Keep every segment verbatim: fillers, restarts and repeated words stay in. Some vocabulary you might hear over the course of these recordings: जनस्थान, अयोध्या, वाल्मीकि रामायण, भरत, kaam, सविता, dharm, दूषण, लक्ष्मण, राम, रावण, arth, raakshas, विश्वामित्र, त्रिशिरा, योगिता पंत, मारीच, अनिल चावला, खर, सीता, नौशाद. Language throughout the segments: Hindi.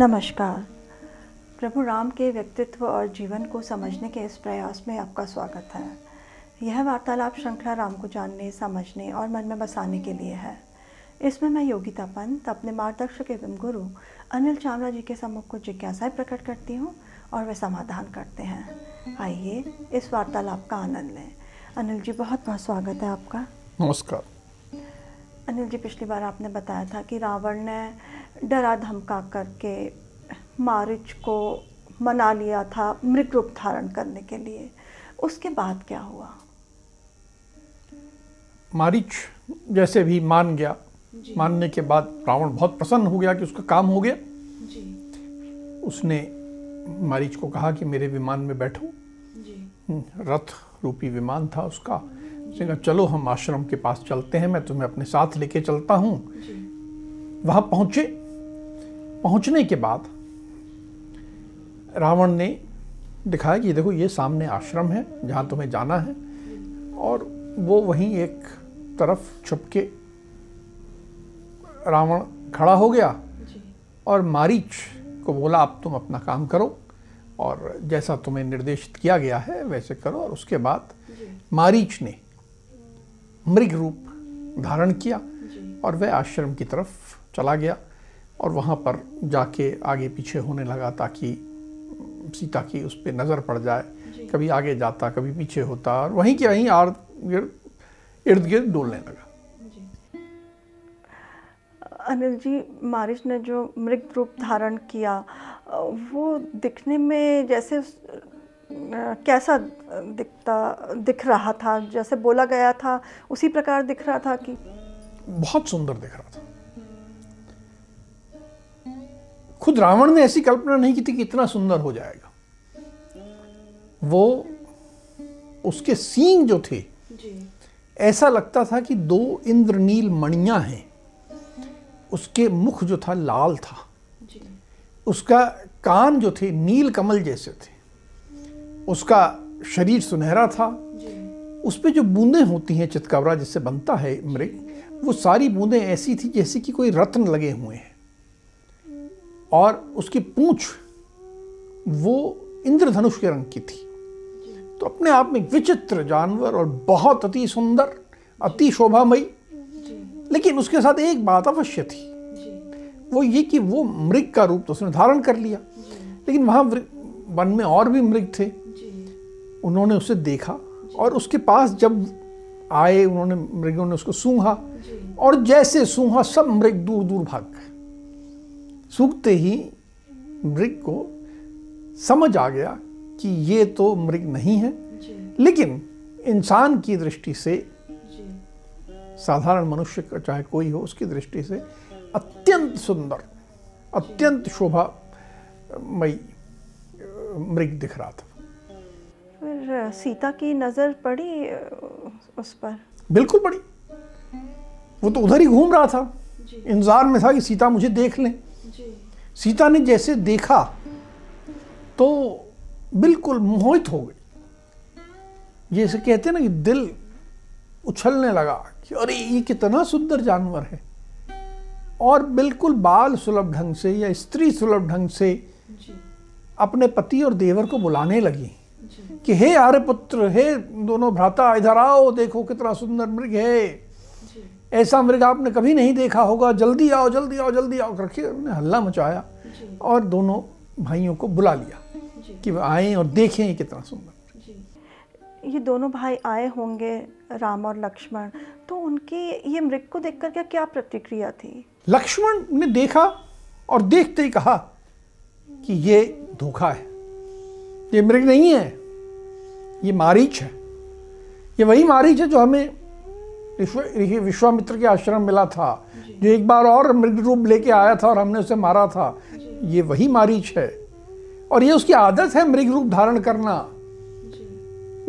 नमस्कार। प्रभु राम के व्यक्तित्व और जीवन को समझने के इस प्रयास में आपका स्वागत है। यह वार्तालाप श्रृंखला राम को जानने, समझने और मन में बसाने के लिए है। इसमें मैं योगिता पंत अपने मार्गदर्शक एवं गुरु अनिल चावला जी के सम्मुख कुछ जिज्ञासाएँ प्रकट करती हूँ और वे समाधान करते हैं। आइए इस वार्तालाप का आनंद लें। अनिल जी, बहुत बहुत स्वागत है आपका। नमस्कार अनिल जी, पिछली बार आपने बताया था कि रावण ने डरा धमका करके मारीच को मना लिया था मृग रूप धारण करने के लिए। उसके बाद क्या हुआ? मारीच जैसे भी मान गया। मानने के बाद रावण बहुत प्रसन्न हो गया कि उसका काम हो गया जी। उसने मारीच को कहा कि मेरे विमान में बैठो। रथ रूपी विमान था उसका। उसने कहा चलो हम आश्रम के पास चलते हैं, मैं तुम्हें अपने साथ लेके चलता हूँ। वहाँ पहुँचे। पहुँचने के बाद रावण ने दिखाया कि देखो ये सामने आश्रम है जहाँ तुम्हें जाना है, और वो वहीं एक तरफ छुप के रावण खड़ा हो गया और मारीच को बोला अब तुम अपना काम करो और जैसा तुम्हें निर्देशित किया गया है वैसे करो। और उसके बाद मारीच ने मृग रूप धारण किया और वह आश्रम की तरफ चला गया और वहाँ पर जाके आगे पीछे होने लगा ताकि सीता की उस पर नज़र पड़ जाए। कभी आगे जाता, कभी पीछे होता और वहीं के वहीं इर्द गिर्द डोलने लगा। अनिल जी, मारीच ने जो मृग रूप धारण किया वो दिखने में जैसे कैसा दिखता दिख रहा था? जैसे बोला गया था उसी प्रकार दिख रहा था कि बहुत सुंदर दिख रहा था। खुद रावण ने ऐसी कल्पना नहीं की थी कि इतना सुंदर हो जाएगा। वो उसके सींग जो थे जी। ऐसा लगता था कि दो इंद्रनील मणियां हैं। उसके मुख जो था लाल था जी। उसका कान जो थे नील कमल जैसे थे। उसका शरीर सुनहरा था। उस पर जो बूंदें होती हैं चितकबरा जिससे बनता है मृग, वो सारी बूंदें ऐसी थी जैसे कि कोई रत्न लगे हुए हैं। और उसकी पूँछ वो इंद्रधनुष के रंग की थी। तो अपने आप में विचित्र जानवर और बहुत अति सुंदर, अति शोभामयी। लेकिन उसके साथ एक बात अवश्य थी, वो ये कि वो मृग का रूप तो उसने धारण कर लिया, लेकिन वहाँ वन में और भी मृग थे। उन्होंने उसे देखा और उसके पास जब आए उन्होंने मृगों ने उसको सूंघा और जैसे सूंघा सब मृग दूर दूर भाग गए। सूंघते ही मृग को समझ आ गया कि ये तो मृग नहीं है, लेकिन इंसान की दृष्टि से, साधारण मनुष्य का चाहे कोई हो उसकी दृष्टि से अत्यंत सुंदर, अत्यंत शोभामयी मृग दिख रहा था। फिर सीता की नजर पड़ी उस पर? बिल्कुल पड़ी। वो तो उधर ही घूम रहा था, इंतजार में था कि सीता मुझे देख ले। सीता ने जैसे देखा तो बिल्कुल मोहित हो गई। जैसे कहते हैं ना कि दिल उछलने लगा कि अरे ये कितना सुंदर जानवर है। और बिल्कुल बाल सुलभ ढंग से या स्त्री सुलभ ढंग से अपने पति और देवर को बुलाने लगी कि हे आर्यपुत्र, हे दोनों भ्राता, इधर आओ, देखो कितना सुंदर मृग है। ऐसा मृग आपने कभी नहीं देखा होगा, जल्दी आओ जल्दी आओ जल्दी आओ करके उन्होंने हल्ला मचाया और दोनों भाइयों को बुला लिया कि वे आए और देखें कितना सुंदर। ये दोनों भाई आए होंगे, राम और लक्ष्मण, तो उनकी ये मृग को देख करके क्या प्रतिक्रिया थी? लक्ष्मण ने देखा और देखते ही कहा कि ये धोखा है, ये मृग नहीं है, ये मारीच है। ये वही मारीच है जो हमें विश्वामित्र के आश्रम मिला था, जो एक बार और मृग रूप लेके आया था और हमने उसे मारा था। ये वही मारीच है और ये उसकी आदत है मृग रूप धारण करना।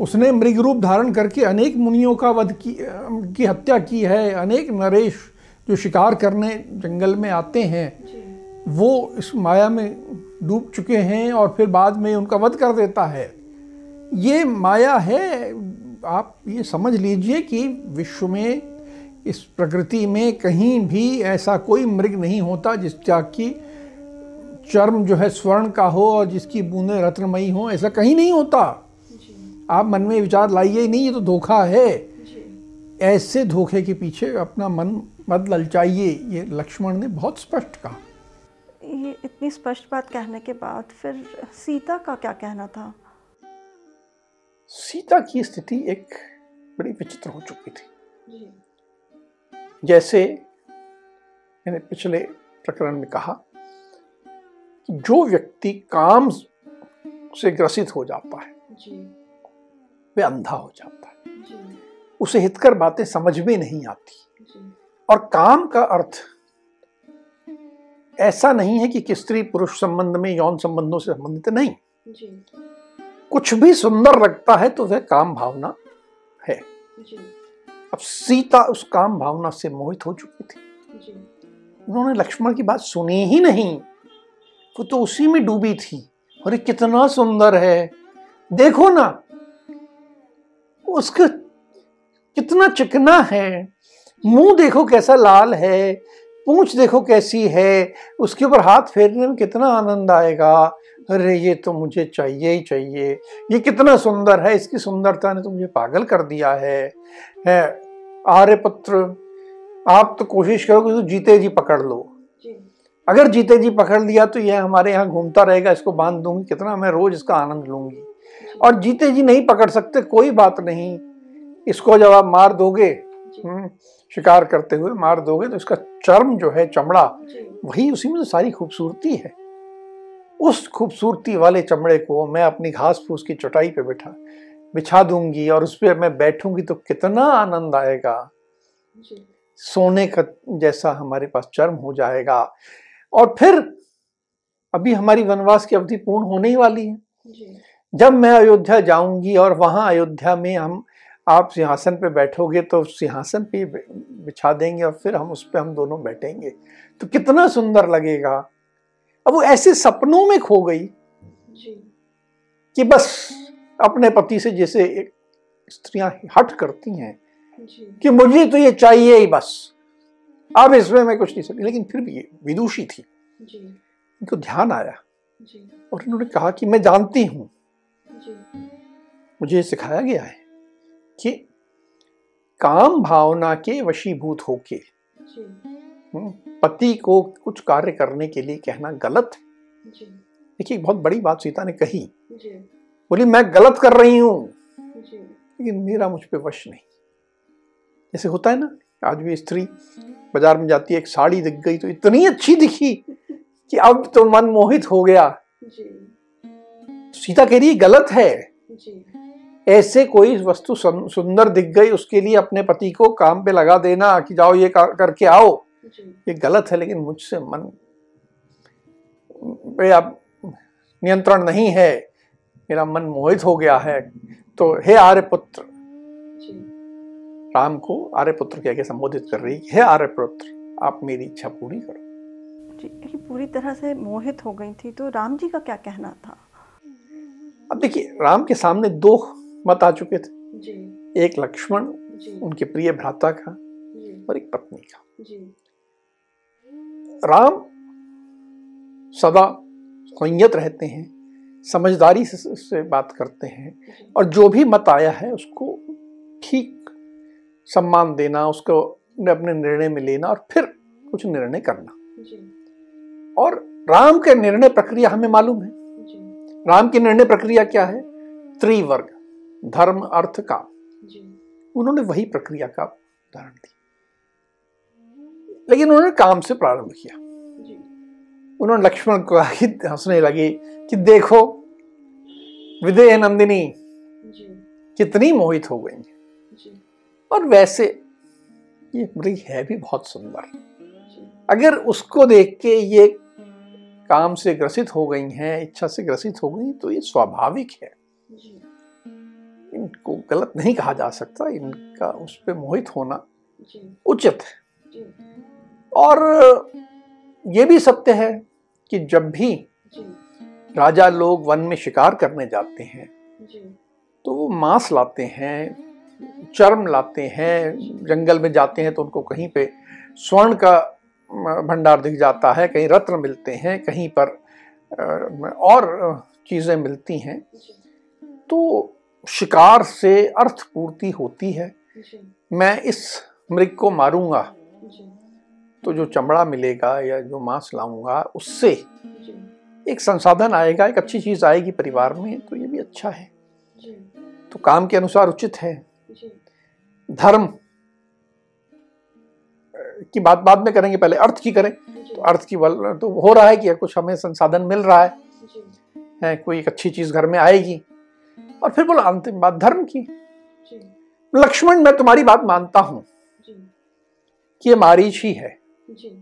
उसने मृग रूप धारण करके अनेक मुनियों का वध की, की हत्या की है। अनेक नरेश जो शिकार करने जंगल में आते हैं वो इस माया में डूब चुके हैं और फिर बाद में उनका वध कर देता है। ये माया है। आप ये समझ लीजिए कि विश्व में, इस प्रकृति में कहीं भी ऐसा कोई मृग नहीं होता जिसका कि चर्म जो है स्वर्ण का हो और जिसकी बूंदें रत्नमयी हो, ऐसा कहीं नहीं होता। आप मन में विचार लाइए नहीं, ये तो धोखा है। ऐसे धोखे के पीछे अपना मन मत ललचाइए, ये लक्ष्मण ने बहुत स्पष्ट कहा। ये इतनी स्पष्ट बात कहने के बाद फिर सीता का क्या कहना था? सीता की स्थिति एक बड़ी विचित्र हो चुकी थी। जैसे मैंने पिछले प्रकरण में कहा कि जो व्यक्ति काम से ग्रसित हो जाता है वह अंधा हो जाता है, उसे हितकर बातें समझ में नहीं आती। और काम का अर्थ ऐसा नहीं है कि, कि स्त्री पुरुष संबंध में यौन संबंधों से संबंधित नहीं, कुछ भी सुंदर लगता है तो वह काम भावना है। अब सीता उस काम भावना से मोहित हो चुकी थी, उन्होंने लक्ष्मण की बात सुनी ही नहीं, वो तो उसी में डूबी थी। अरे कितना सुंदर है, देखो ना उसका कितना चिकना है, मुंह देखो कैसा लाल है, पूंछ देखो कैसी है, उसके ऊपर हाथ फेरने में कितना आनंद आएगा, अरे ये तो मुझे चाहिए ही चाहिए, ये कितना सुंदर है, इसकी सुंदरता ने तो मुझे पागल कर दिया है। है आर्यपुत्र, आप तो कोशिश करो कि तो जीते जी पकड़ लो, अगर जीते जी पकड़ लिया तो यह हमारे यहाँ घूमता रहेगा, इसको बांध दूंगी, कितना मैं रोज इसका आनंद लूंगी। और जीते जी नहीं पकड़ सकते कोई बात नहीं, इसको जब आप मार दोगे, शिकार करते हुए मार दोगे तो इसका चर्म जो है, चमड़ा, वही उसी में तो सारी खूबसूरती है। उस खूबसूरती वाले चमड़े को मैं अपनी घास फूस की चटाई पे बैठा बिछा दूंगी और उस पर मैं बैठूंगी तो कितना आनंद आएगा, सोने का जैसा हमारे पास चर्म हो जाएगा। और फिर अभी हमारी वनवास की अवधि पूर्ण होने ही वाली है, जब मैं अयोध्या जाऊंगी और वहां अयोध्या में हम आप सिंहासन पे बैठोगे तो सिंहासन पे बिछा देंगे और फिर हम उस पे हम दोनों बैठेंगे तो कितना सुंदर लगेगा। अब वो ऐसे सपनों में खो गई कि बस अपने पति से जैसे एक स्त्रियां हट करती हैं कि मुझे तो ये चाहिए ही, बस अब इसमें मैं कुछ नहीं सकती। लेकिन फिर भी ये विदुषी थी, इनको ध्यान आया और इन्होंने कहा कि मैं जानती हूँ, मुझे सिखाया गया है कि काम भावना के वशीभूत होके पति को कुछ कार्य करने के लिए कहना गलत है। देखिए बहुत बड़ी बात सीता ने कही, बोली मैं गलत कर रही हूं लेकिन मेरा मुझ पे वश नहीं। जैसे होता है ना, आज भी स्त्री बाजार में जाती है, एक साड़ी दिख गई तो इतनी अच्छी दिखी कि अब तो मन मोहित हो गया। सीता कह रही गलत है, ऐसे कोई वस्तु सुंदर दिख गई उसके लिए अपने पति को काम पे लगा देना कि जाओ ये करके आओ, ये गलत है। लेकिन मुझसे मन पे अब नियंत्रण नहीं है, मेरा मन मोहित हो गया है। तो हे आर्यपुत्र, राम को आर्यपुत्र के आगे संबोधित कर रही है, हे आर्यपुत्र आप मेरी इच्छा पूरी करो। जी, पूरी तरह से मोहित हो गई थी, तो राम जी का क्या कहना था? अब देखिए राम के सामने दो मत आ चुके थे जी। एक लक्ष्मण उनके प्रिय भ्राता का और एक पत्नी का जी। राम सदा संयत रहते हैं, समझदारी से, से बात करते हैं और जो भी मत आया है उसको ठीक सम्मान देना, उसको अपने निर्णय में लेना और फिर कुछ निर्णय करना जी। और राम के निर्णय प्रक्रिया हमें मालूम है। राम की निर्णय प्रक्रिया क्या है? त्रिवर्ग, धर्म अर्थ काम। उन्होंने वही प्रक्रिया का उदाहरण दिया, लेकिन उन्होंने काम से प्रारंभ किया। उन्होंने लक्ष्मण को हंसने लगे कि देखो विदेह नंदिनी कितनी मोहित हो गई, और वैसे ये बड़ी है भी बहुत सुंदर, अगर उसको देख के ये काम से ग्रसित हो गई हैं, इच्छा से ग्रसित हो गई, तो ये स्वाभाविक है, इनको गलत नहीं कहा जा सकता, इनका उस पर मोहित होना उचित है। और ये भी सत्य है कि जब भी राजा लोग वन में शिकार करने जाते हैं तो वो मांस लाते हैं, चर्म लाते हैं, जंगल में जाते हैं तो उनको कहीं पे स्वर्ण का भंडार दिख जाता है, कहीं रत्न मिलते हैं, कहीं पर और चीज़ें मिलती हैं, तो शिकार से अर्थपूर्ति होती है। मैं इस मृग को मारूंगा तो जो चमड़ा मिलेगा या जो मांस लाऊंगा उससे एक संसाधन आएगा, एक अच्छी चीज़ आएगी परिवार में, तो ये भी अच्छा है। तो काम के अनुसार उचित है। धर्म की बात बाद में करेंगे, पहले अर्थ की करें। तो अर्थ की बल तो हो रहा है कि कुछ हमें संसाधन मिल रहा है, है कोई एक अच्छी चीज़ घर में आएगी। और फिर बोला अंतिम बात धर्म की। लक्ष्मण, मैं तुम्हारी बात मानता हूँ कि ये मारीच ही है जी।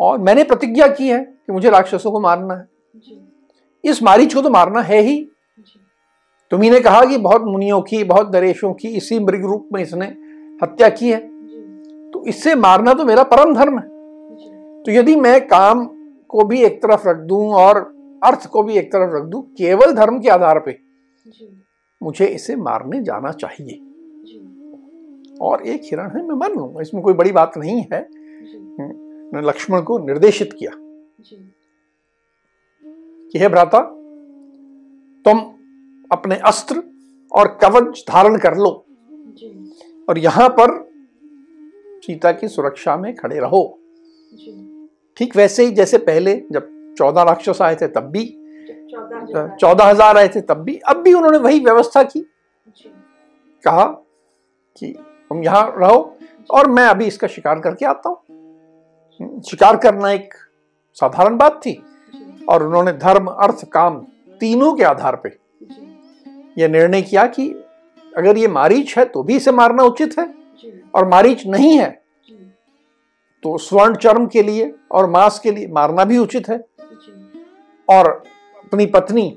और मैंने प्रतिज्ञा की है कि मुझे राक्षसों को मारना है जी। इस मारीच को तो मारना है ही। तुम्ही ने कहा कि बहुत मुनियों की, बहुत दरेशों की इसी मृग रूप में इसने हत्या की है, तो इससे मारना तो मेरा परम धर्म है। तो यदि मैं काम को भी एक तरफ रख दूं और अर्थ को भी एक तरफ रख दूं, केवल धर्म के आधार पे मुझे इसे मारने जाना चाहिए। और एक हिरण है, मैं मान लूंगा, इसमें कोई बड़ी बात नहीं है। मैं लक्ष्मण को निर्देशित किया कि हे भ्राता, तुम अपने अस्त्र और कवच धारण कर लो जी। और यहाँ पर सीता की सुरक्षा में खड़े रहो जी। ठीक वैसे ही जैसे पहले जब चौदह राक्षस आए थे, तब भी चौदह हजार आए थे, तब भी अब भी उन्होंने वही व्यवस्था की जी। कहा कि तुम यहाँ रहो और मैं अभी इसका शिकार करके आता हूँ। शिकार करना एक साधारण बात थी, और उन्होंने धर्म, अर्थ, काम तीनों के आधार पे यह निर्णय किया कि अगर ये मारीच है तो भी इसे मारना उचित है, और मारीच नहीं है तो स्वर्ण चर्म के लिए और मांस के लिए मारना भी उचित है। और अपनी पत्नी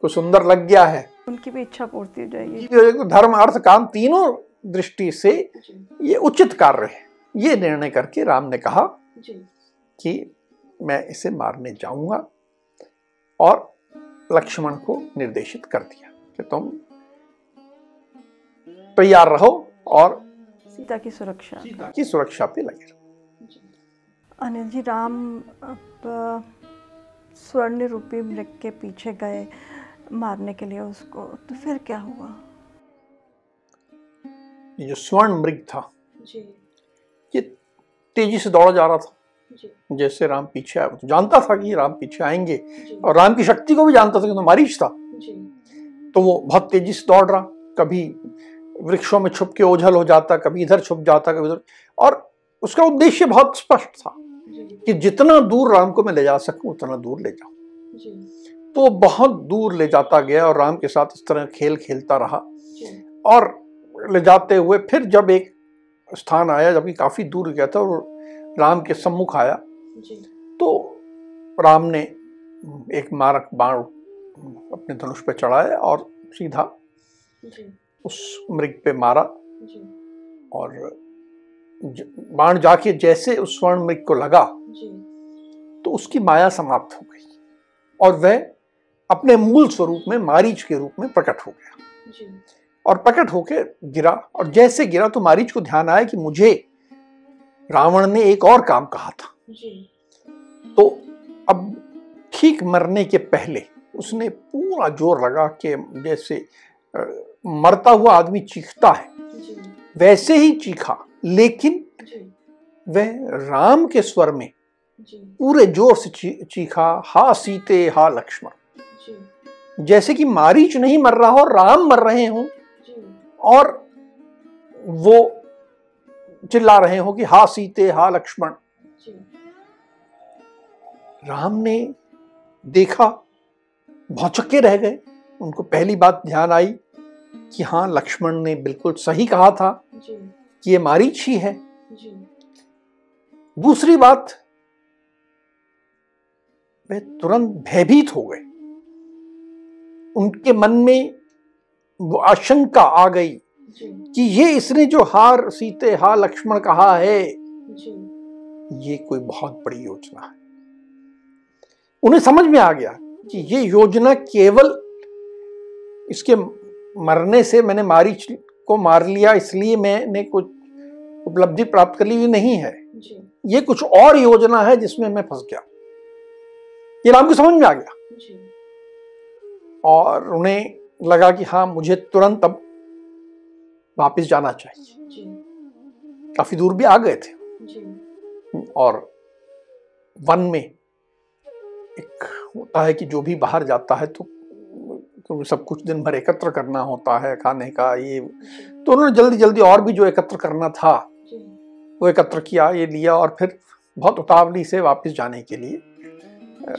को सुंदर लग गया है, उनकी भी इच्छा पूर्ति हो जाएगी। धर्म, अर्थ, काम तीनों दृष्टि से ये उचित कार्य है। ये निर्णय करके राम ने कहा कि मैं इसे मारने जाऊंगा, और लक्ष्मण को निर्देशित कर दिया कि तुम तैयार रहो और सीता की सुरक्षा सीता की सुरक्षा पे लगे रहो। अनिल जी, राम अब स्वर्ण रूपी मृग के पीछे गए मारने के लिए उसको, तो फिर क्या हुआ? जो स्वर्ण मृग था जी, ये तेजी से दौड़ा जा रहा था जी। जैसे राम पीछे आया, तो जानता था कि राम पीछे आएंगे, और राम की शक्ति को भी जानता था कि तो मारीच था जी। तो वो बहुत तेजी से दौड़ रहा, कभी वृक्षों में छुप के ओझल हो जाता, कभी इधर छुप जाता, कभी उधर। और उसका उद्देश्य बहुत स्पष्ट था कि जितना दूर राम को मैं ले जा सकूं उतना दूर ले जाऊं। तो बहुत दूर ले जाता गया और राम के साथ इस तरह खेल खेलता रहा, और ले जाते हुए फिर जब एक स्थान आया जबकि काफ़ी दूर गया था और राम के सम्मुख आया, तो राम ने एक मारक बाण अपने धनुष पे चढ़ाया और सीधा उस मृग पे मारा। और बाण जाके जैसे उस स्वर्ण मृग को लगा तो उसकी माया समाप्त हो गई, और वह अपने मूल स्वरूप में मारीच के रूप में प्रकट हो गया। और प्रकट होके गिरा, और जैसे गिरा तो मारीच को ध्यान आया कि मुझे रावण ने एक और काम कहा था जी। तो अब ठीक मरने के पहले उसने पूरा जोर लगा के जैसे मरता हुआ आदमी चीखता है जी। वैसे ही चीखा, लेकिन वह राम के स्वर में जी। पूरे जोर से ची, चीखा, हा सीते हा लक्ष्मण। जैसे कि मारीच नहीं मर रहा हो, राम मर रहे हों, और वो चिल्ला रहे हो कि हा सीते हा लक्ष्मण। राम ने देखा, भौचक्के रह गए। उनको पहली बात ध्यान आई कि हाँ, लक्ष्मण ने बिल्कुल सही कहा था कि ये मारीच ही है। दूसरी बात, वे तुरंत भयभीत हो गए। उनके मन में वो आशंका आ गई कि ये इसने जो हार सीते हा लक्ष्मण कहा है जी। ये कोई बहुत बड़ी योजना है। उन्हें समझ में आ गया कि ये योजना केवल इसके मरने से मैंने मारीच को मार लिया इसलिए मैंने कुछ उपलब्धि प्राप्त कर ली हुई नहीं है जी। ये कुछ और योजना है जिसमें मैं फंस गया। ये राम को समझ में आ गया और उन्हें लगा कि हाँ मुझे तुरंत अब वापस जाना चाहिए। काफी दूर भी आ गए थे जी। और वन में एक होता है कि जो भी बाहर जाता है तो, तो सब कुछ दिन भर एकत्र करना होता है खाने का ये, तो उन्होंने जल्दी जल्दी और भी जो एकत्र करना था वो एकत्र किया, ये लिया और फिर बहुत उतावली से वापस जाने के लिए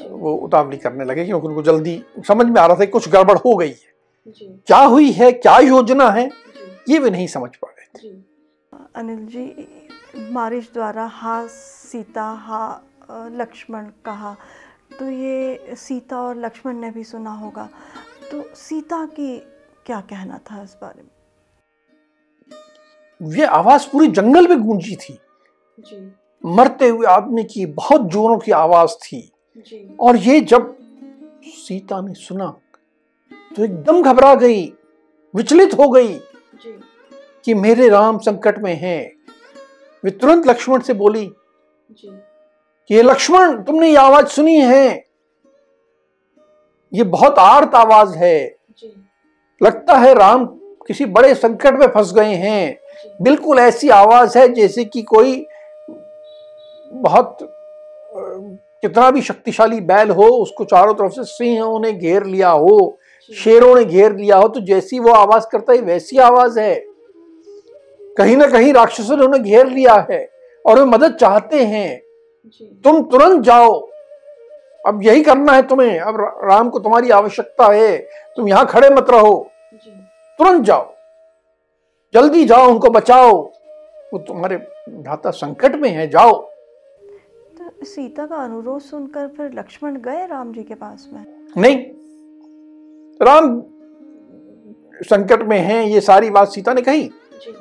वो उतावली करने लगे क्योंकि उनको जल्दी समझ में आ रहा था कुछ गड़बड़ हो गई है जी। क्या हुई है, क्या योजना है ये भी नहीं समझ पा रहे थे। अनिल जी, मारीच द्वारा हा सीता हा लक्ष्मण कहा तो ये सीता और लक्ष्मण ने भी सुना होगा, तो सीता की क्या कहना था इस बारे में? ये आवाज पूरे जंगल में गूंजी थी जी। मरते हुए आदमी की बहुत जोरों की आवाज थी जी। और ये जब सीता ने सुना तो एकदम घबरा गई, विचलित हो गई जी। कि मेरे राम संकट में हैं। वे तुरंत लक्ष्मण से बोली जी। कि लक्ष्मण तुमने ये आवाज सुनी है, ये बहुत आर्त आवाज है जी। लगता है राम किसी बड़े संकट में फंस गए हैं। बिल्कुल ऐसी आवाज है जैसे कि कोई बहुत कितना भी शक्तिशाली बैल हो उसको चारों तरफ से सिंहों ने घेर लिया हो, शेरों ने घेर लिया हो, तो जैसी वो आवाज करता है वैसी आवाज है। कहीं ना कहीं राक्षसों ने उन्हें घेर लिया है और वे मदद चाहते हैं जी। तुम तुरंत जाओ, अब यही करना है तुम्हें, अब राम को तुम्हारी आवश्यकता है, तुम यहां खड़े मत रहो जी। तुरंत जाओ, जल्दी जाओ, उनको बचाओ, वो तुम्हारे भ्राता संकट में है, जाओ। तो सीता का अनुरोध सुनकर फिर लक्ष्मण गए राम जी के पास में? नहीं, राम संकट में है ये सारी बात सीता ने कही जी।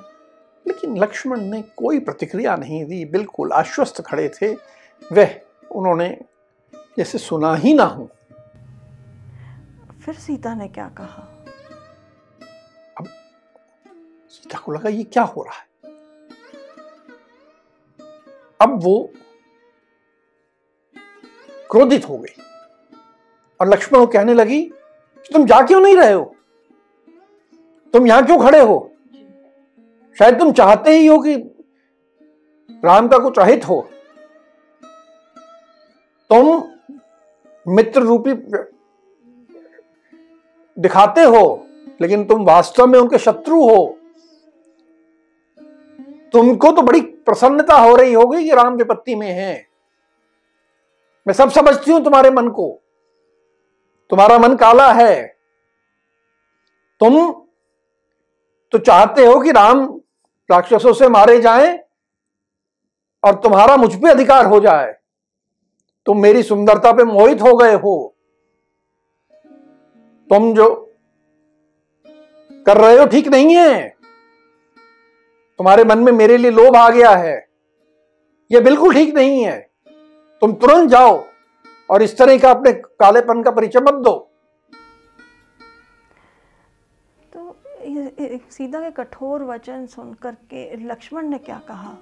लेकिन लक्ष्मण ने कोई प्रतिक्रिया नहीं दी, बिल्कुल आश्वस्त खड़े थे वह, उन्होंने जैसे सुना ही ना हो। फिर सीता ने क्या कहा? अब सीता को लगा ये क्या हो रहा है। अब वो क्रोधित हो गई और लक्ष्मण को कहने लगी तुम जा क्यों नहीं रहे हो, तुम यहां क्यों खड़े हो, शायद तुम चाहते ही हो कि राम का कुछ अहित हो, तुम मित्र रूपी दिखाते हो लेकिन तुम वास्तव में उनके शत्रु हो। तुमको तो बड़ी प्रसन्नता हो रही होगी कि राम विपत्ति में है, मैं सब समझती हूं तुम्हारे मन को, तुम्हारा मन काला है, तुम तो चाहते हो कि राम राक्षसों से मारे जाएं और तुम्हारा मुझ पे अधिकार हो जाए, तुम मेरी सुंदरता पे मोहित हो गए हो, तुम जो कर रहे हो ठीक नहीं है, तुम्हारे मन में मेरे लिए लोभ आ गया है, यह बिल्कुल ठीक नहीं है, तुम तुरंत जाओ और इस तरह का अपने कालेपन का परिचय मत दो। सीता के कठोर वचन सुनकर के लक्ष्मण ने क्या कहा?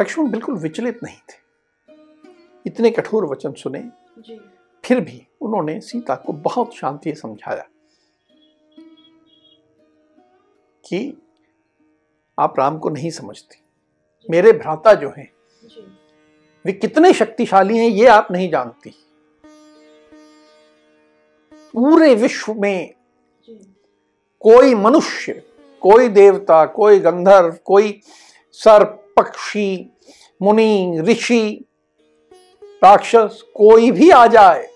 लक्ष्मण बिल्कुल विचलित नहीं थे, इतने कठोर वचन सुने जी। फिर भी उन्होंने सीता को बहुत शांति से समझाया कि आप राम को नहीं समझती, मेरे भ्राता जो हैं वे कितने शक्तिशाली हैं ये आप नहीं जानती। पूरे विश्व में कोई मनुष्य, कोई देवता, कोई गंधर्व, कोई सर्प, पक्षी, मुनि, ऋषि, राक्षस, कोई भी आ जाए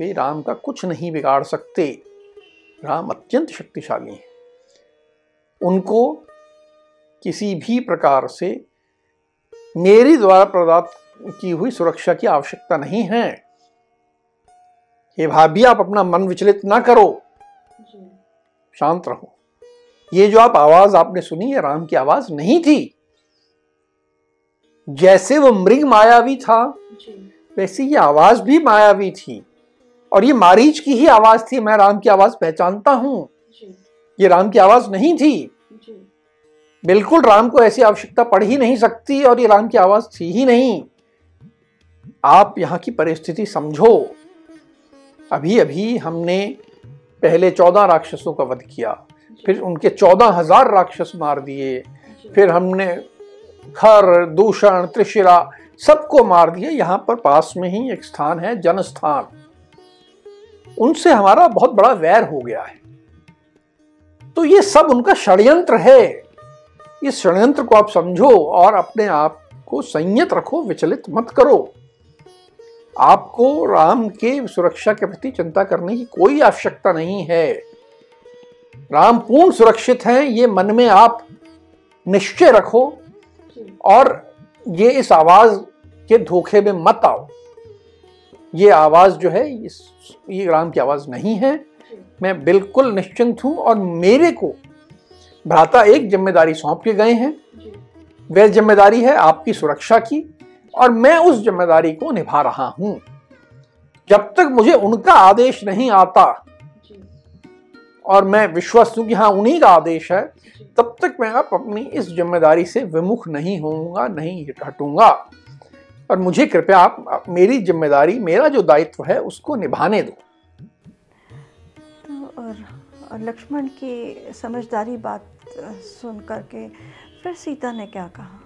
वे राम का कुछ नहीं बिगाड़ सकते। राम अत्यंत शक्तिशाली हैं, उनको किसी भी प्रकार से मेरी द्वारा प्रदान की हुई सुरक्षा की आवश्यकता नहीं है। हे भाभी, आप अपना मन विचलित ना करो, शांत रहो, ये जो आप आवाज आपने सुनी है राम की आवाज नहीं थी। जैसे वो मृग मायावी था वैसी ये आवाज भी मायावी थी और ये मारीच की ही आवाज थी। मैं राम की आवाज पहचानता हूं, ये राम की आवाज नहीं थी, बिल्कुल राम को ऐसी आवश्यकता पड़ ही नहीं सकती और ये राम की आवाज थी ही नहीं। आप यहाँ की परिस्थिति समझो। अभी अभी हमने पहले चौदह राक्षसों का वध किया, फिर उनके चौदह हजार राक्षस मार दिए, फिर हमने खर, दूषण, त्रिशिरा सबको मार दिया। यहाँ पर पास में ही एक स्थान है जनस्थान, उनसे हमारा बहुत बड़ा वैर हो गया है। तो ये सब उनका षड्यंत्र है। इस षड्यंत्र को आप समझो और अपने आप को संयत रखो, विचलित मत करो। आपको राम के सुरक्षा के प्रति चिंता करने की कोई आवश्यकता नहीं है। राम पूर्ण सुरक्षित हैं, ये मन में आप निश्चय रखो और ये इस आवाज के धोखे में मत आओ। ये आवाज जो है इस ये राम की आवाज नहीं है। मैं बिल्कुल निश्चिंत हूं और मेरे को भ्राता एक जिम्मेदारी सौंप के गए हैं। वह जिम्मेदारी है आपकी सुरक्षा की और मैं उस जिम्मेदारी को निभा रहा हूं। जब तक मुझे उनका आदेश नहीं आता और मैं विश्वस्त हूं कि हाँ उन्हीं का आदेश है, तब तक मैं आप अपनी इस जिम्मेदारी से विमुख नहीं होऊंगा, नहीं हटूंगा। और मुझे कृपया आप, आप मेरी जिम्मेदारी, मेरा जो दायित्व है उसको निभाने दो। तो और लक्ष्मण की समझदारी बात सुन करके फिर सीता ने क्या कहा?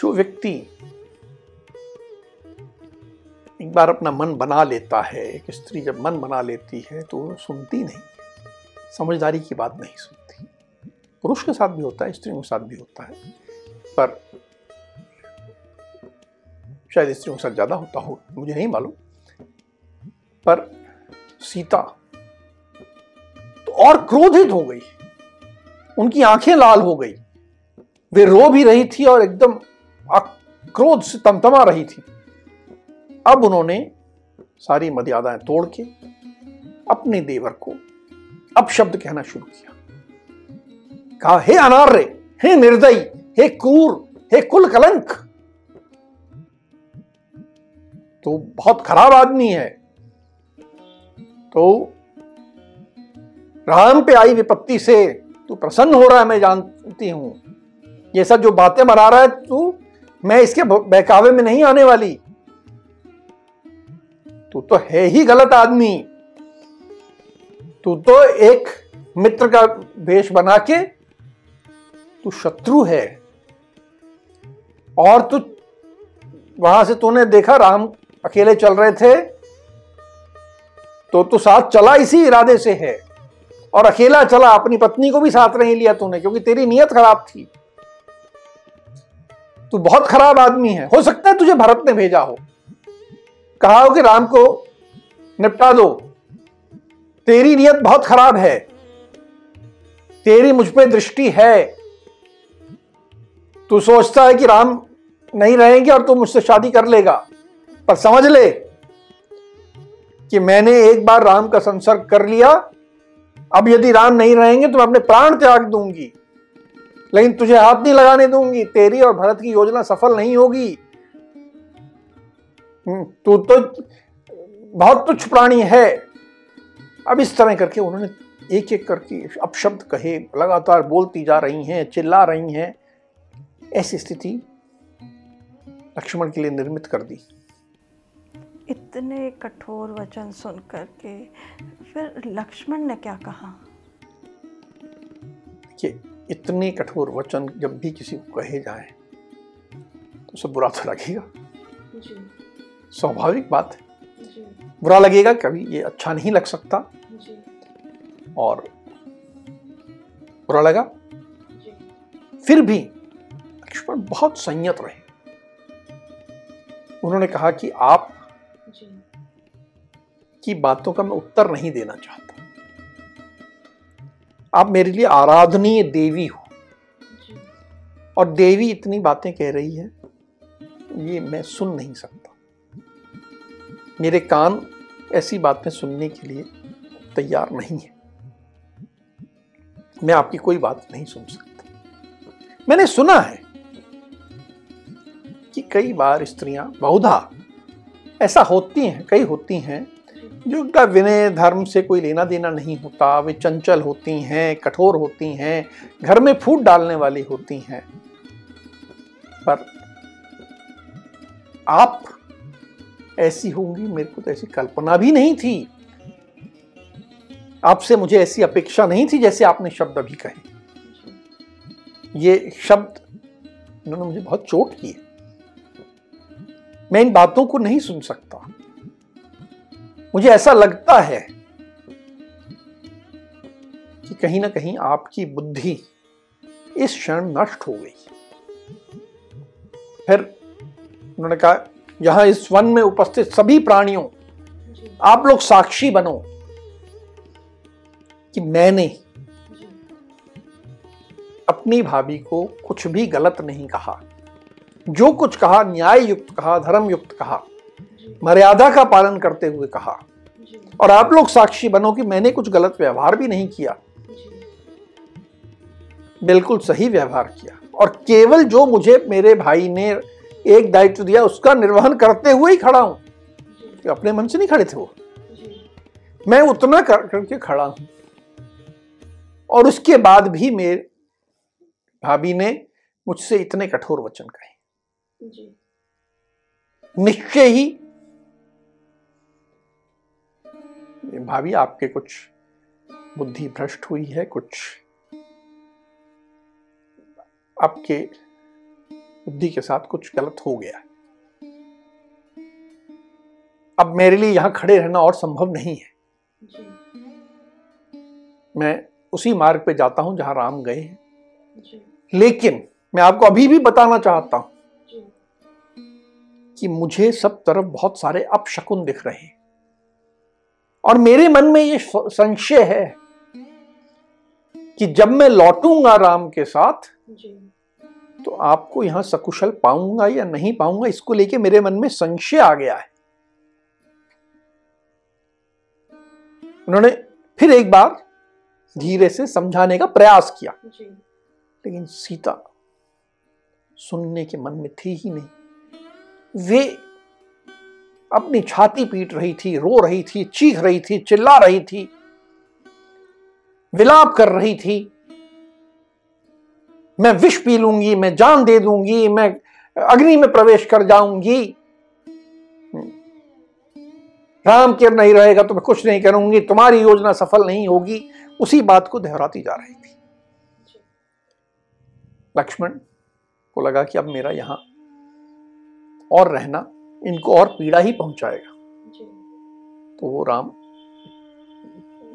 जो व्यक्ति एक बार अपना मन बना लेता है, एक स्त्री जब मन बना लेती है तो सुनती नहीं, समझदारी की बात नहीं सुनती। पुरुष के साथ भी होता है, स्त्रियों के साथ भी होता है, पर शायद स्त्रियों के साथ ज़्यादा होता हो, मुझे नहीं मालूम। पर सीता तो और क्रोधित हो गई, उनकी आंखें लाल हो गई, वे रो भी रही थी और एकदम क्रोध से तमतमा रही थी। अब उन्होंने सारी मर्यादाएं तोड़ के अपने देवर को अपशब्द कहना शुरू किया। कहा, हे अनार्य, हे निर्दयी, हे क्रूर, हे कुल कलंक, तो बहुत खराब आदमी है। तो राम पे आई विपत्ति से तू प्रसन्न हो रहा है, मैं जानती हूं। ये सब जो बातें मना रहा है तू, मैं इसके बहकावे में नहीं आने वाली। तू तो है ही गलत आदमी, तू तो एक मित्र का भेष बना के तू शत्रु है। और तू वहां से तूने देखा राम अकेले चल रहे थे, तो तू साथ चला इसी इरादे से है। और अकेला चला, अपनी पत्नी को भी साथ नहीं लिया तूने, क्योंकि तेरी नीयत खराब थी। तू बहुत खराब आदमी है। हो सकता है तुझे भरत ने भेजा हो, कहा हो कि राम को निपटा दो, तेरी नीयत बहुत खराब है, तेरी मुझ पे दृष्टि है, तू सोचता है कि राम नहीं रहेंगे और तू मुझसे शादी कर लेगा। पर समझ ले कि मैंने एक बार राम का संसर्ग कर लिया, अब यदि राम नहीं रहेंगे तो मैं अपने प्राण त्याग दूंगी, लेकिन तुझे हाथ नहीं लगाने दूंगी। तेरी और भरत की योजना सफल नहीं होगी। तू तो बहुत तुच्छ प्राणी है। अब इस तरह करके उन्होंने एक एक करके अपशब्द कहे, लगातार बोलती जा रही हैं, चिल्ला रही हैं। ऐसी स्थिति लक्ष्मण के लिए निर्मित कर दी। इतने कठोर वचन सुन करके फिर लक्ष्मण ने क्या कहा? इतने कठोर वचन जब भी किसी को कहे जाए तो सब बुरा तो लगेगा, स्वाभाविक बात है। जी। बुरा लगेगा, कभी ये अच्छा नहीं लग सकता। जी। और बुरा लगा। जी। फिर भी लक्ष्मण बहुत संयत रहे। उन्होंने कहा कि आप जी। की बातों का मैं उत्तर नहीं देना चाहता। आप मेरे लिए आराधनीय देवी हो और देवी इतनी बातें कह रही है, ये मैं सुन नहीं सकता। मेरे कान ऐसी बातें सुनने के लिए तैयार नहीं है। मैं आपकी कोई बात नहीं सुन सकता। मैंने सुना है कि कई बार स्त्रियां, बहुधा ऐसा होती हैं, कई होती हैं जिनका विनय धर्म से कोई लेना देना नहीं होता। वे चंचल होती हैं, कठोर होती हैं, घर में फूट डालने वाली होती हैं। पर आप ऐसी होंगी, मेरे को तो ऐसी कल्पना भी नहीं थी, आपसे मुझे ऐसी अपेक्षा नहीं थी जैसे आपने शब्द अभी कहे। ये शब्द उन्होंने मुझे बहुत चोट की है, मैं इन बातों को नहीं सुन सकता, मुझे ऐसा लगता है कि कहीं ना कहीं आपकी बुद्धि इस क्षण नष्ट हो गई। फिर उन्होंने कहा, यहां इस वन में उपस्थित सभी प्राणियों, आप लोग साक्षी बनो कि मैंने अपनी भाभी को कुछ भी गलत नहीं कहा, जो कुछ कहा न्याय युक्त कहा, धर्म युक्त कहा, मर्यादा का पालन करते हुए कहा, और आप लोग साक्षी बनो कि मैंने कुछ गलत व्यवहार भी नहीं किया, बिल्कुल सही व्यवहार किया, और केवल जो मुझे मेरे भाई ने एक दायित्व दिया उसका निर्वहन करते हुए ही खड़ा हूं। तो अपने मन से नहीं खड़े थे वो, मैं उतना कर करके खड़ा हूं। और उसके बाद भी मेरे भाभी ने मुझसे इतने कठोर वचन कहे, निश्चय ही भाभी आपके कुछ बुद्धि भ्रष्ट हुई है, कुछ आपके बुद्धि के साथ कुछ गलत हो गया, अब मेरे लिए यहां खड़े रहना और संभव नहीं है, मैं उसी मार्ग पे जाता हूं जहां राम गए हैं। लेकिन मैं आपको अभी भी बताना चाहता हूं कि मुझे सब तरफ बहुत सारे अपशकुन दिख रहे हैं, और मेरे मन में ये संशय है कि जब मैं लौटूंगा राम के साथ तो आपको यहां सकुशल पाऊंगा या नहीं पाऊंगा, इसको लेके मेरे मन में संशय आ गया है। उन्होंने फिर एक बार धीरे से समझाने का प्रयास किया, लेकिन सीता सुनने के मन में थी ही नहीं। वे अपनी छाती पीट रही थी, रो रही थी, चीख रही थी, चिल्ला रही थी, विलाप कर रही थी, मैं विष पी लूंगी, मैं जान दे दूंगी, मैं अग्नि में प्रवेश कर जाऊंगी, राम के नहीं रहेगा तो मैं कुछ नहीं करूंगी, तुम्हारी योजना सफल नहीं होगी। उसी बात को दोहराती जा रही थी। लक्ष्मण को लगा कि अब मेरा यहां और रहना इनको और पीड़ा ही पहुंचाएगा, तो वो राम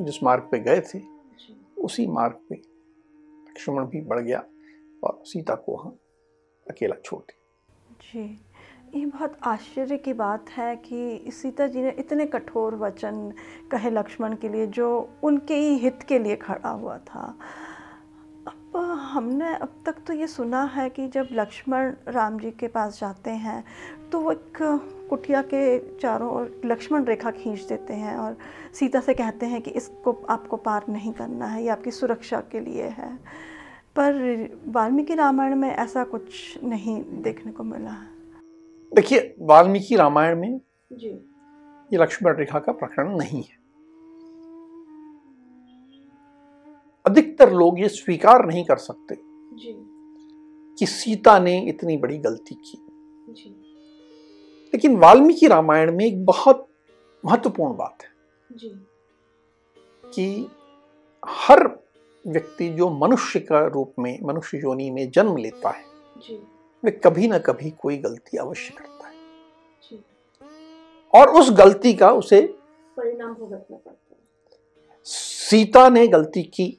जिस मार्ग पे गए थे उसी मार्ग पे लक्ष्मण भी बढ़ गया और सीता को वहाँ अकेला छोड़ दिया। जी, ये बहुत आश्चर्य की बात है कि सीता जी ने इतने कठोर वचन कहे लक्ष्मण के लिए जो उनके ही हित के लिए खड़ा हुआ था। अब हमने अब तक तो ये सुना है कि जब लक्ष्मण राम जी के पास जाते हैं तो वो एक कुटिया के चारों ओर लक्ष्मण रेखा खींच देते हैं और सीता से कहते हैं कि इसको आपको पार नहीं करना है, ये आपकी सुरक्षा के लिए है। पर वाल्मीकि रामायण में ऐसा कुछ नहीं देखने को मिला है। देखिए, वाल्मीकि रामायण में जी ये लक्ष्मण रेखा का प्रकरण नहीं है। अधिकतर लोग ये स्वीकार नहीं कर सकते जी कि सीता ने इतनी बड़ी गलती की जी। लेकिन वाल्मीकि रामायण में एक बहुत महत्वपूर्ण बात है जी कि हर व्यक्ति जो मनुष्य का रूप में मनुष्य योनि में जन्म लेता है जी वे कभी ना कभी कोई गलती अवश्य करता है जी। और उस गलती का उसे परिणाम भुगतना पड़ता है। सीता ने गलती की,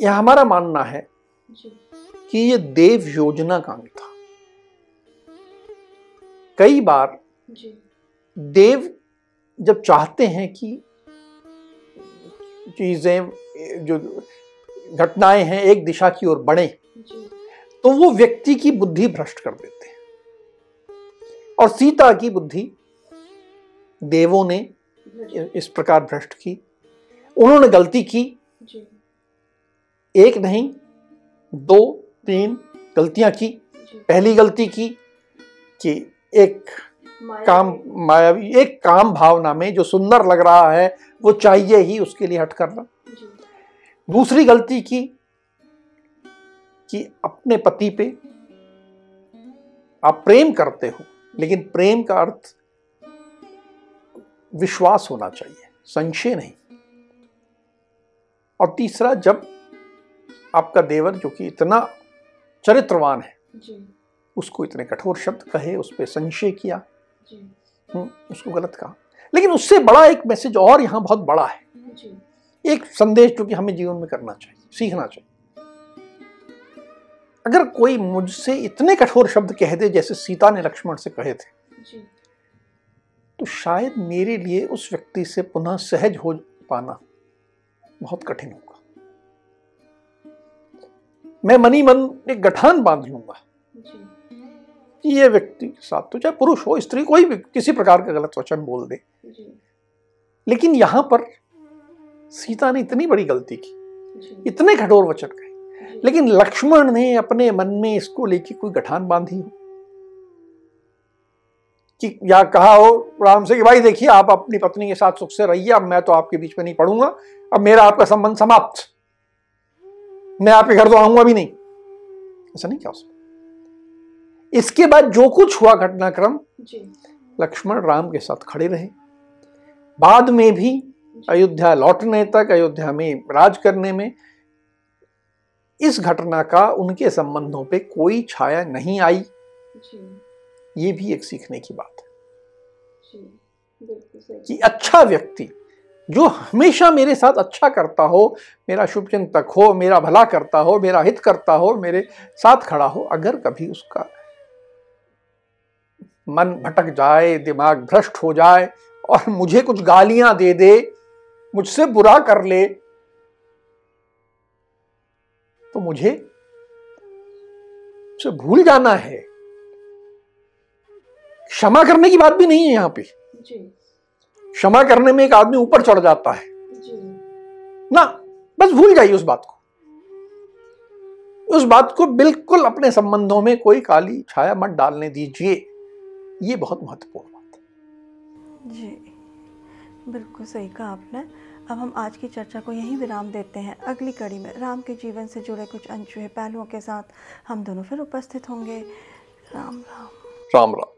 यह हमारा मानना है कि यह देव योजना कांड था। कई बार देव जब चाहते हैं कि चीजें जो घटनाएं हैं एक दिशा की ओर बढ़े तो वो व्यक्ति की बुद्धि भ्रष्ट कर देते हैं, और सीता की बुद्धि देवों ने इस प्रकार भ्रष्ट की। उन्होंने गलती की, एक नहीं दो तीन गलतियां की। पहली गलती की कि एक काम मायावी एक काम भावना में जो सुंदर लग रहा है वो चाहिए ही, उसके लिए हट करना। दूसरी गलती की कि अपने पति पे आप प्रेम करते हो, लेकिन प्रेम का अर्थ विश्वास होना चाहिए, संशय नहीं। और तीसरा, जब आपका देवर जो कि इतना चरित्रवान है जी, उसको इतने कठोर शब्द कहे, उस पर संशय किया जी, उसको गलत कहा। लेकिन उससे बड़ा एक मैसेज और यहाँ बहुत बड़ा है जी, एक संदेश जो कि हमें जीवन में करना चाहिए, सीखना चाहिए। अगर कोई मुझसे इतने कठोर शब्द कह दे जैसे सीता ने लक्ष्मण से कहे थे जी, तो शायद मेरे लिए उस व्यक्ति से पुनः सहज हो पाना बहुत कठिन होगा। मैं मनी मन एक गठान बांध लूंगा कि ये व्यक्ति के साथ, तो चाहे पुरुष हो स्त्री, कोई भी किसी प्रकार का गलत वचन बोल दे जी। लेकिन यहां पर सीता ने इतनी बड़ी गलती की, इतने कठोर वचन कहे, लेकिन लक्ष्मण ने अपने मन में इसको लेके कोई गठान बांधी हो कि या कहा हो राम से कि भाई देखिए आप अपनी पत्नी के साथ सुख से रहिए, अब मैं तो आपके बीच में नहीं पड़ूंगा, अब मेरा आपका संबंध समाप्त, मैं आपके घर तो आऊंगा भी नहीं। ऐसा नहीं क्या उसमें। इसके बाद जो कुछ हुआ घटनाक्रम, लक्ष्मण राम के साथ खड़े रहे, बाद में भी अयोध्या लौटने तक, अयोध्या में राज करने में इस घटना का उनके संबंधों पे कोई छाया नहीं आई जी। ये भी एक सीखने की बात है जी, कि अच्छा व्यक्ति जो हमेशा मेरे साथ अच्छा करता हो, मेरा शुभचिंतक हो, मेरा भला करता हो, मेरा हित करता हो, मेरे साथ खड़ा हो, अगर कभी उसका मन भटक जाए, दिमाग भ्रष्ट हो जाए और मुझे कुछ गालियां दे दे, मुझसे बुरा कर ले, तो मुझे उसे भूल जाना है। क्षमा करने की बात भी नहीं है यहाँ पे जी। क्षमा करने में एक आदमी ऊपर चढ़ जाता है जी। ना, बस भूल जाइए उस बात को, उस बात को बिल्कुल अपने संबंधों में कोई काली छाया मत डालने दीजिए। ये बहुत महत्वपूर्ण बात है जी, बिल्कुल सही कहा आपने। अब हम आज की चर्चा को यहीं विराम देते हैं। अगली कड़ी में राम के जीवन से जुड़े कुछ अनछुए पहलुओं के साथ हम दोनों फिर उपस्थित होंगे। राम राम, राम राम।